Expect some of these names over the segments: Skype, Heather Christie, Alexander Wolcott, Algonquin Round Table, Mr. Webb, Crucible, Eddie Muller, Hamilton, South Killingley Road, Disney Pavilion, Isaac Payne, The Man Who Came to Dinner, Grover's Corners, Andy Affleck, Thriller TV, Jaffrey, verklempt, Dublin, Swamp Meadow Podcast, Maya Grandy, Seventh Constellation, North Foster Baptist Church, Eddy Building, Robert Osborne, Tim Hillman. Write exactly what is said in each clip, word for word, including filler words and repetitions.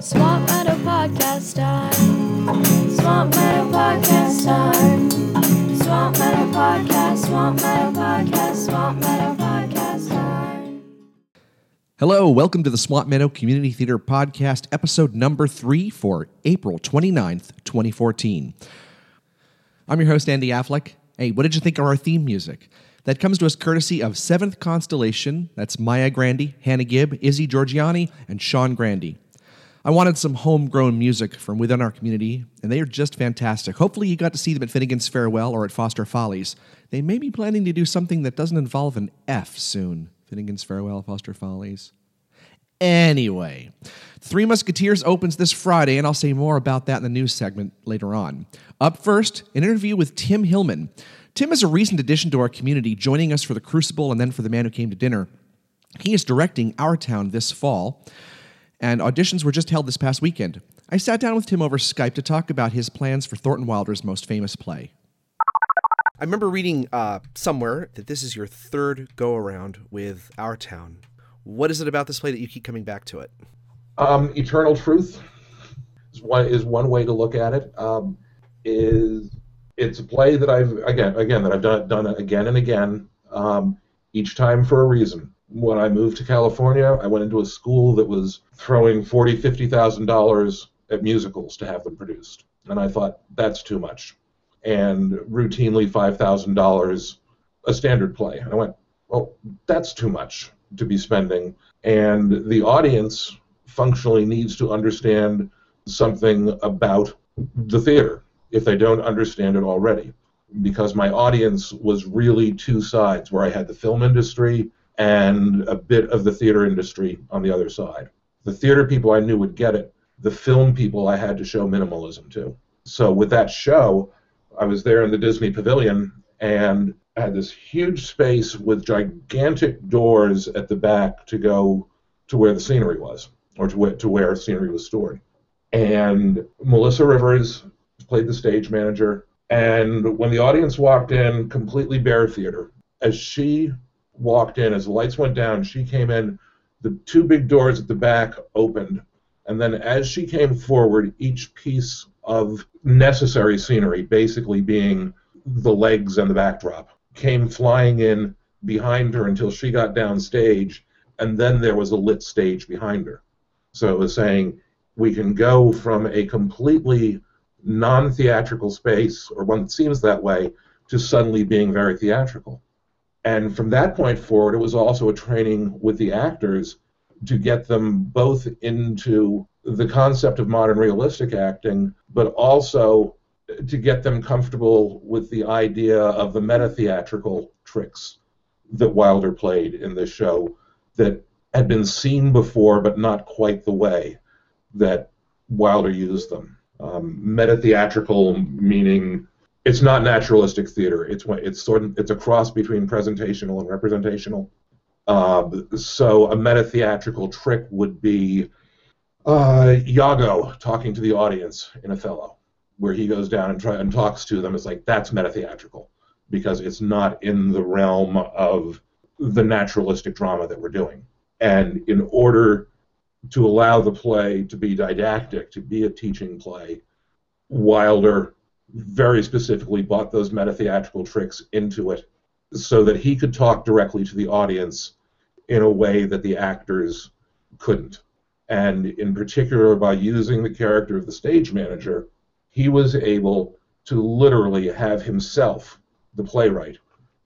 Swamp Meadow Podcast time. Swamp Meadow Podcast time. Swamp Meadow Podcast, Swamp Meadow Podcast, Swamp Meadow Podcast time. Hello, welcome to the Swamp Meadow Community Theater Podcast, episode number three for April twenty-ninth, twenty fourteen. I'm your host, Andy Affleck. Hey, what did you think of our theme music? That comes to us courtesy of Seventh Constellation. That's Maya Grandy, Hannah Gibb, Izzy Giorgiani, and Sean Grandy. I wanted some homegrown music from within our community, and they are just fantastic. Hopefully you got to see them at Finnegan's Farewell or at Foster Follies. They may be planning to do something that doesn't involve an F soon. Finnegan's Farewell, Foster Follies. Anyway, Three Musketeers opens this Friday, and I'll say more about that in the news segment later on. Up first, an interview with Tim Hillman. Tim is a recent addition to our community, joining us for The Crucible and then for The Man Who Came to Dinner. He is directing Our Town this fall, and auditions were just held this past weekend. I sat down with Tim over Skype to talk about his plans for Thornton Wilder's most famous play. I remember reading uh, somewhere that this is your third go-around with Our Town. What is it about this play that you keep coming back to it? Um, eternal truth is one, is one way to look at it. Um, is it's a play that I've again again that I've done done again and again, um, each time for a reason. When I moved to California, I went into a school that was throwing forty thousand dollars, fifty thousand dollars at musicals to have them produced, and I thought that's too much. And routinely five thousand dollars a standard play. And I went, well, that's too much to be spending, and the audience functionally needs to understand something about the theater if they don't understand it already, because my audience was really two sides, where I had the film industry and a bit of the theater industry on the other side. The theater people I knew would get it. The film people I had to show minimalism to. So with that show, I was there in the Disney Pavilion, and I had this huge space with gigantic doors at the back to go to where the scenery was, or to where, to where scenery was stored. And Melissa Rivers played the stage manager, and when the audience walked in, completely bare theater, as she walked in, as the lights went down, she came in, the two big doors at the back opened, and then as she came forward, each piece of necessary scenery, basically being the legs and the backdrop, came flying in behind her until she got downstage, and then there was a lit stage behind her. So it was saying, we can go from a completely non-theatrical space, or one that seems that way, to suddenly being very theatrical. And from that point forward, it was also a training with the actors to get them both into the concept of modern realistic acting, but also to get them comfortable with the idea of the meta-theatrical tricks that Wilder played in this show that had been seen before, but not quite the way that Wilder used them. Um, meta-theatrical meaning it's not naturalistic theater. It's it's sort of, it's a cross between presentational and representational. Uh, so a meta-theatrical trick would be uh, Iago talking to the audience in Othello, where he goes down and, try, and talks to them. It's like, that's meta-theatrical, because it's not in the realm of the naturalistic drama that we're doing. And in order to allow the play to be didactic, to be a teaching play, Wilder very specifically bought those meta-theatrical tricks into it so that he could talk directly to the audience in a way that the actors couldn't. And in particular, by using the character of the stage manager, he was able to literally have himself, the playwright,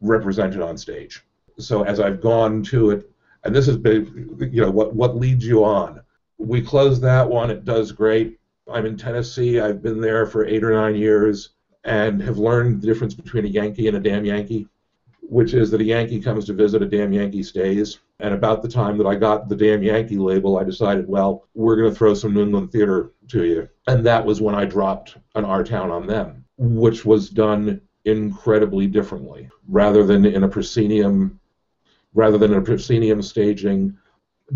represented on stage. So as I've gone to it, and this has been, you know, what, what leads you on. We close that one, it does great. I'm in Tennessee, I've been there for eight or nine years, and have learned the difference between a Yankee and a damn Yankee, which is that a Yankee comes to visit, a damn Yankee stays. And about the time that I got the damn Yankee label, I decided, well, we're going to throw some New England theater to you. And that was when I dropped an Our Town on them, which was done incredibly differently. Rather than in a proscenium, rather than a proscenium staging,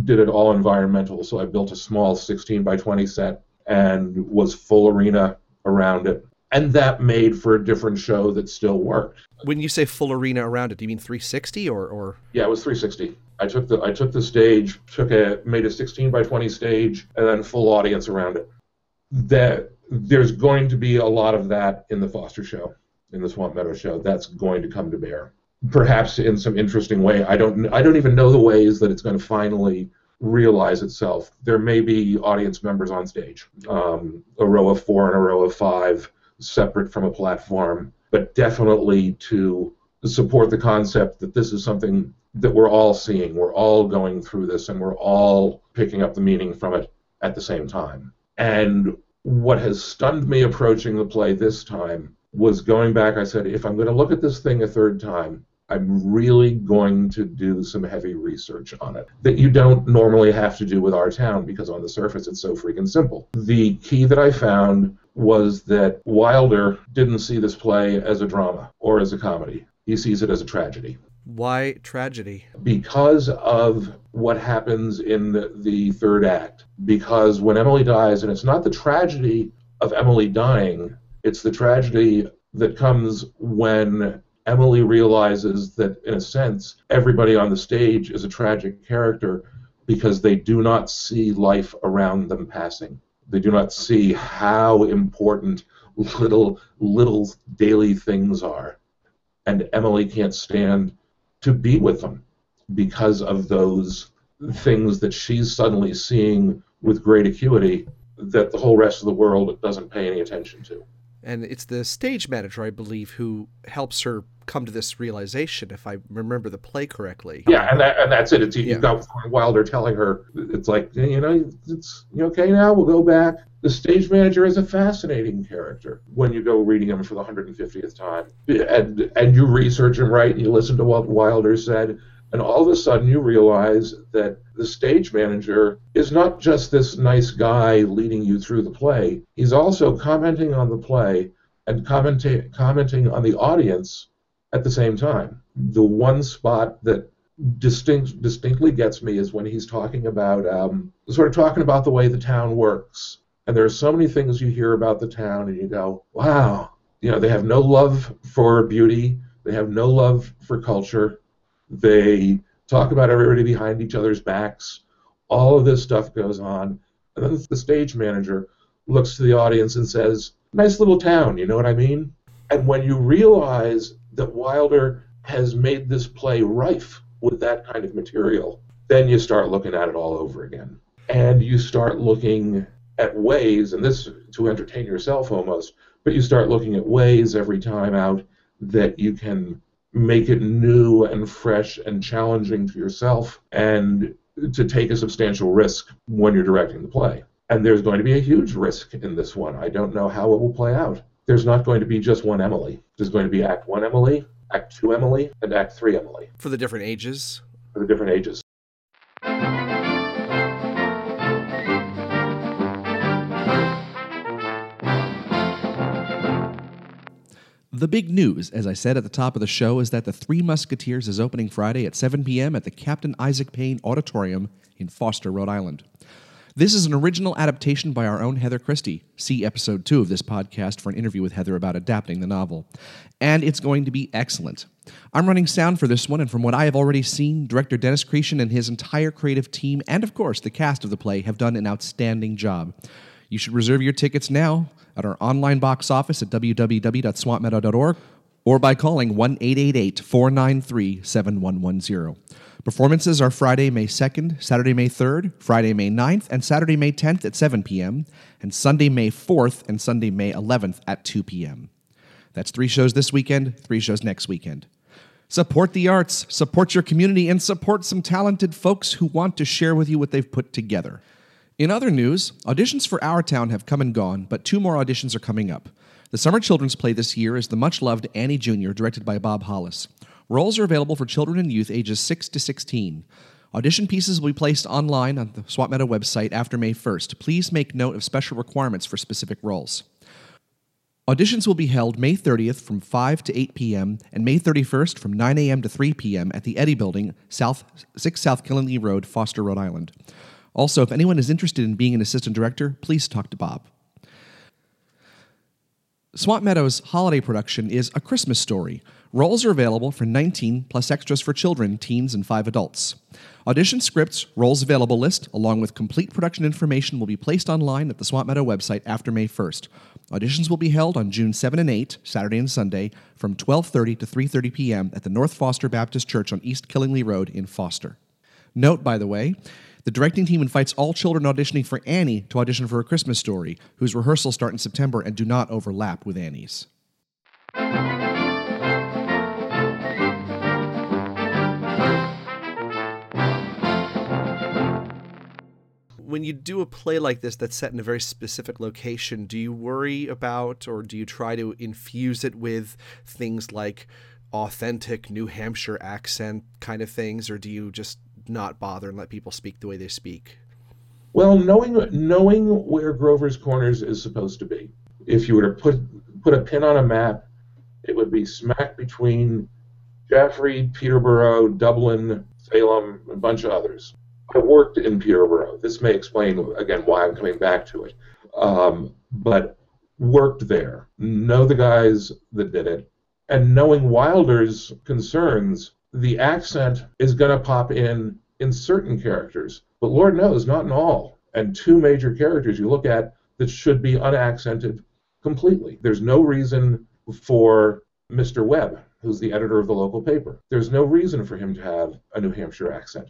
did it all environmental. So I built a small sixteen by twenty set and was full arena around it. And that made for a different show that still worked. When you say full arena around it, do you mean three sixty or? or... Yeah, it was three sixty. I took the I took the stage, took a made a sixteen by twenty stage, and then a full audience around it. That there's going to be a lot of that in the Foster show, in the Swamp Meadow show. That's going to come to bear, perhaps in some interesting way. I don't I don't even know the ways that it's going to finally realize itself. There may be audience members on stage, um, a row of four and a row of five, separate from a platform, but definitely to support the concept that this is something that we're all seeing, we're all going through this, and we're all picking up the meaning from it at the same time. And what has stunned me approaching the play this time was going back, I said, if I'm going to look at this thing a third time, I'm really going to do some heavy research on it that you don't normally have to do with Our Town, because on the surface it's so freaking simple. The key that I found was that Wilder didn't see this play as a drama or as a comedy. He sees it as a tragedy. Why tragedy? Because of what happens in the, the third act. Because when Emily dies, and it's not the tragedy of Emily dying, it's the tragedy that comes when Emily realizes that, in a sense, everybody on the stage is a tragic character because they do not see life around them passing. They do not see how important little, little daily things are. And Emily can't stand to be with them because of those things that she's suddenly seeing with great acuity that the whole rest of the world doesn't pay any attention to. And it's the stage manager, I believe, who helps her come to this realization, if I remember the play correctly. Yeah, and that, and that's it. It's, you've yeah. got Wilder telling her, it's like, you know, it's you okay now? We'll go back. The stage manager is a fascinating character when you go reading him for the one hundred fiftieth time. And, and you research him right, and you listen to what Wilder said, and all of a sudden you realize that the stage manager is not just this nice guy leading you through the play. He's also commenting on the play and commenta- commenting on the audience at the same time. The one spot that distinct, distinctly gets me is when he's talking about, um, sort of talking about the way the town works. And there are so many things you hear about the town and you go, wow, you know, they have no love for beauty. They have no love for culture. They talk about everybody behind each other's backs. All of this stuff goes on. And then the stage manager looks to the audience and says, nice little town, you know what I mean? And when you realize that Wilder has made this play rife with that kind of material, then you start looking at it all over again. And you start looking at ways, and this to entertain yourself almost, but you start looking at ways every time out that you can make it new and fresh and challenging to yourself and to take a substantial risk when you're directing the play. And there's going to be a huge risk in this one. I don't know how it will play out. There's not going to be just one Emily. There's going to be Act one Emily, Act two Emily, and Act three Emily. For the different ages? For the different ages. The big news, as I said at the top of the show, is that The Three Musketeers is opening Friday at seven p.m. at the Captain Isaac Payne Auditorium in Foster, Rhode Island. This is an original adaptation by our own Heather Christie. See episode two of this podcast for an interview with Heather about adapting the novel. And it's going to be excellent. I'm running sound for this one, and from what I have already seen, director Dennis Creashin and his entire creative team, and of course the cast of the play, have done an outstanding job. You should reserve your tickets now at our online box office at w w w dot swamp meadow dot org or by calling one eight eight eight, four nine three, seven one one zero. Performances are Friday, May second, Saturday, May third, Friday, May ninth, and Saturday, May tenth at seven p.m., and Sunday, May fourth, and Sunday, May eleventh at two p.m. That's three shows this weekend, three shows next weekend. Support the arts, support your community, and support some talented folks who want to share with you what they've put together. In other news, auditions for Our Town have come and gone, but two more auditions are coming up. The summer children's play this year is the much-loved Annie Junior, directed by Bob Hollis. Roles are available for children and youth ages six to sixteen. Audition pieces will be placed online on the Swamp Meadow website after May first. Please make note of special requirements for specific roles. Auditions will be held May thirtieth from five to eight p.m. and May thirty-first from nine a.m. to three p.m. at the Eddy Building, South six South Killingley Road, Foster, Rhode Island. Also, if anyone is interested in being an assistant director, please talk to Bob. Swamp Meadow's holiday production is A Christmas Story. Roles are available for nineteen, plus extras for children, teens, and five adults. Audition scripts, roles available list, along with complete production information will be placed online at the Swamp Meadow website after May first. Auditions will be held on June seventh and eighth, Saturday and Sunday, from twelve thirty to three thirty p.m. at the North Foster Baptist Church on East Killingley Road in Foster. Note, by the way, the directing team invites all children auditioning for Annie to audition for A Christmas Story, whose rehearsals start in September and do not overlap with Annie's. When you do a play like this that's set in a very specific location, do you worry about or do you try to infuse it with things like authentic New Hampshire accent kind of things, or do you just not bother and let people speak the way they speak? Well, knowing knowing where Grover's Corners is supposed to be, if you were to put put a pin on a map, it would be smack between Jaffrey, Peterborough, Dublin, Salem, a bunch of others. I worked in Peterborough. This may explain, again, why I'm coming back to it. Um, but worked there, know the guys that did it, and knowing Wilder's concerns, the accent is going to pop in in certain characters, but Lord knows, not in all. And two major characters you look at that should be unaccented completely. There's no reason for Mister Webb, who's the editor of the local paper, there's no reason for him to have a New Hampshire accent.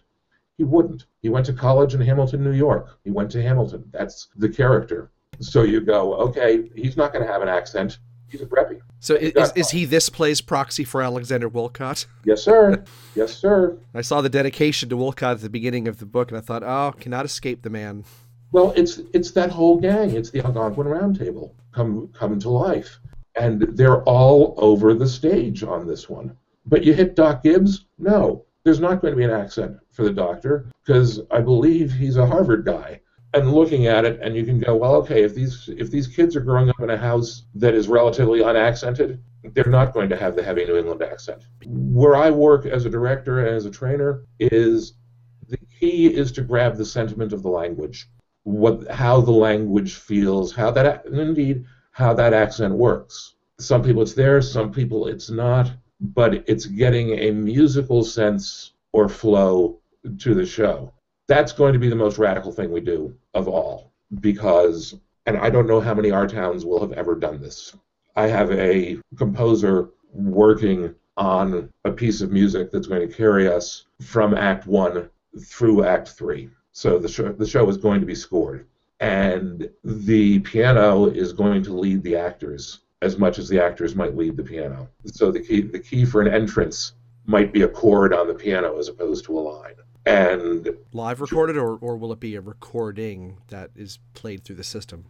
He wouldn't. He went to college in Hamilton, New York. He went to Hamilton. That's the character. So you go, okay, he's not going to have an accent. He's a preppy. So is, is, is he this play's proxy for Alexander Wolcott? Yes, sir. Yes, sir. I saw the dedication to Wolcott at the beginning of the book, and I thought, oh, cannot escape the man. Well, it's it's that whole gang. It's the Algonquin Round Table come, come to life. And they're all over the stage on this one. But you hit Doc Gibbs? No. There's not going to be an accent for the doctor, because I believe he's a Harvard guy. And looking at it, and you can go, well, okay, if these if these kids are growing up in a house that is relatively unaccented, they're not going to have the heavy New England accent. Where I work as a director and as a trainer is the key is to grab the sentiment of the language, what how the language feels, how that and indeed how that accent works. Some people it's there, some people it's not, but it's getting a musical sense or flow to the show. That's going to be the most radical thing we do of all, because, and I don't know how many Our Towns will have ever done this. I have a composer working on a piece of music that's going to carry us from Act One through Act Three. So the show, the show is going to be scored, and the piano is going to lead the actors as much as the actors might lead the piano. So the key, the key for an entrance might be a chord on the piano as opposed to a line. And live recorded, or, or will it be a recording that is played through the system?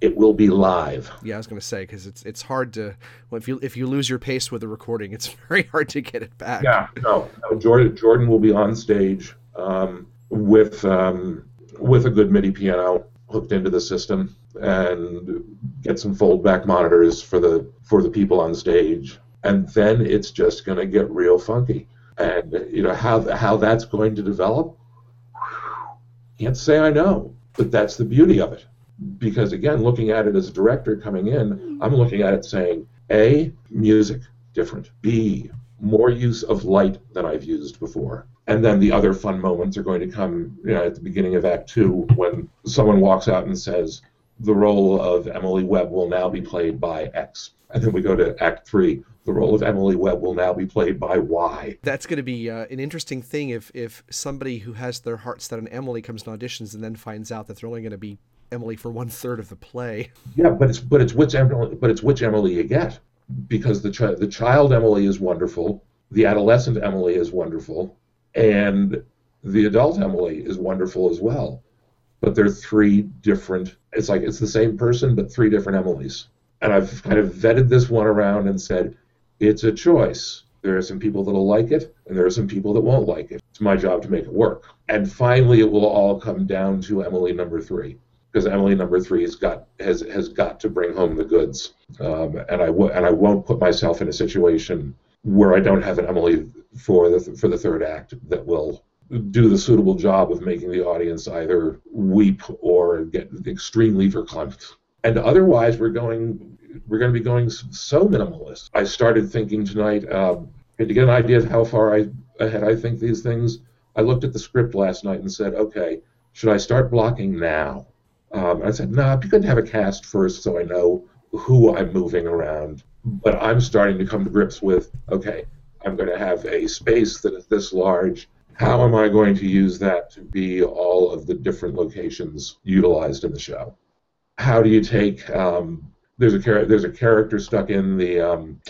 It will be live. Yeah, I was going to say, because it's it's hard to, well, if you if you lose your pace with a recording, it's very hard to get it back. Yeah, no, no Jordan Jordan will be on stage um, with um, with a good MIDI piano hooked into the system, and get some fold back monitors for the for the people on stage, and then it's just going to get real funky. And, you know, how how that's going to develop, can't say I know, but that's the beauty of it. Because, again, looking at it as a director coming in, I'm looking at it saying, A, music, different. B, more use of light than I've used before. And then the other fun moments are going to come, you know, at the beginning of Act Two, when someone walks out and says, the role of Emily Webb will now be played by X. And then we go to Act Three. The role of Emily Webb will now be played by Y. That's going to be uh, an interesting thing if if somebody who has their heart set on Emily comes and auditions and then finds out that they're only going to be Emily for one third of the play. Yeah, but it's but it's which Emily but it's which Emily you get, because the chi- the child Emily is wonderful, the adolescent Emily is wonderful, and the adult Emily is wonderful as well. But they're three different. It's like it's the same person, but three different Emilys. And I've kind of vetted this one around and said, it's a choice. There are some people that'll like it, and there are some people that won't like it. It's my job to make it work. And finally, it will all come down to Emily number three, because Emily number three has got has has got to bring home the goods. Um, and I w- and I won't put myself in a situation where I don't have an Emily for the th- for the third act that will do the suitable job of making the audience either weep or get extremely verklempt. And otherwise, we're going we're going to be going so minimalist. I started thinking tonight, um, and to get an idea of how far I, ahead I think these things, I looked at the script last night and said, okay, should I start blocking now? Um, I said, no, nah, it'd be good to have a cast first so I know who I'm moving around. But I'm starting to come to grips with, okay, I'm going to have a space that is this large. How am I going to use that to be all of the different locations utilized in the show? How do you take, um, there's a char- there's a character stuck in the um,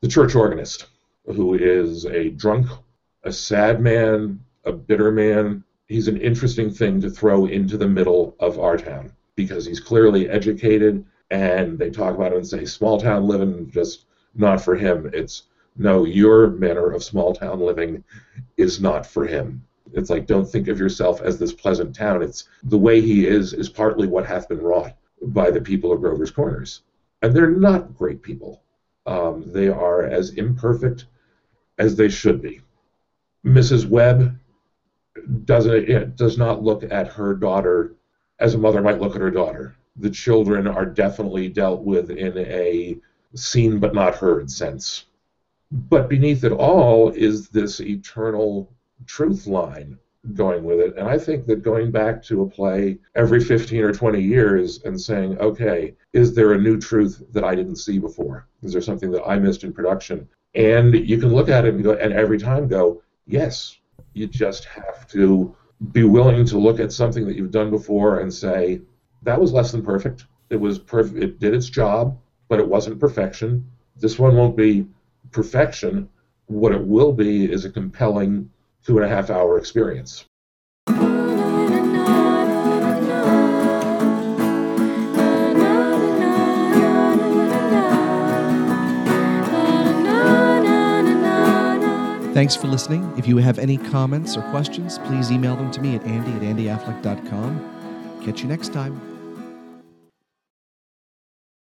the church organist, who is a drunk, a sad man, a bitter man. He's an interesting thing to throw into the middle of Our Town, because he's clearly educated, and they talk about it and say, small town living, just not for him. It's, no, your manner of small town living is not for him. It's like, don't think of yourself as this pleasant town. It's the way he is, is partly what hath been wrought by the people of Grover's Corners. And they're not great people. Um, they are as imperfect as they should be. Missus Webb doesn't, does not look at her daughter as a mother might look at her daughter. The children are definitely dealt with in a seen but not heard sense. But beneath it all is this eternal truth line going with it. And I think that going back to a play every fifteen or twenty years and saying, okay, is there a new truth that I didn't see before? Is there something that I missed in production? And you can look at it and go, and every time go, yes, you just have to be willing to look at something that you've done before and say, that was less than perfect. It was perf- it did its job, but it wasn't perfection. This one won't be perfection. What it will be is a compelling two and a half hour experience. Thanks for listening. If you have any comments or questions, please email them to me at andy at andy affleck dot com. Catch you next time.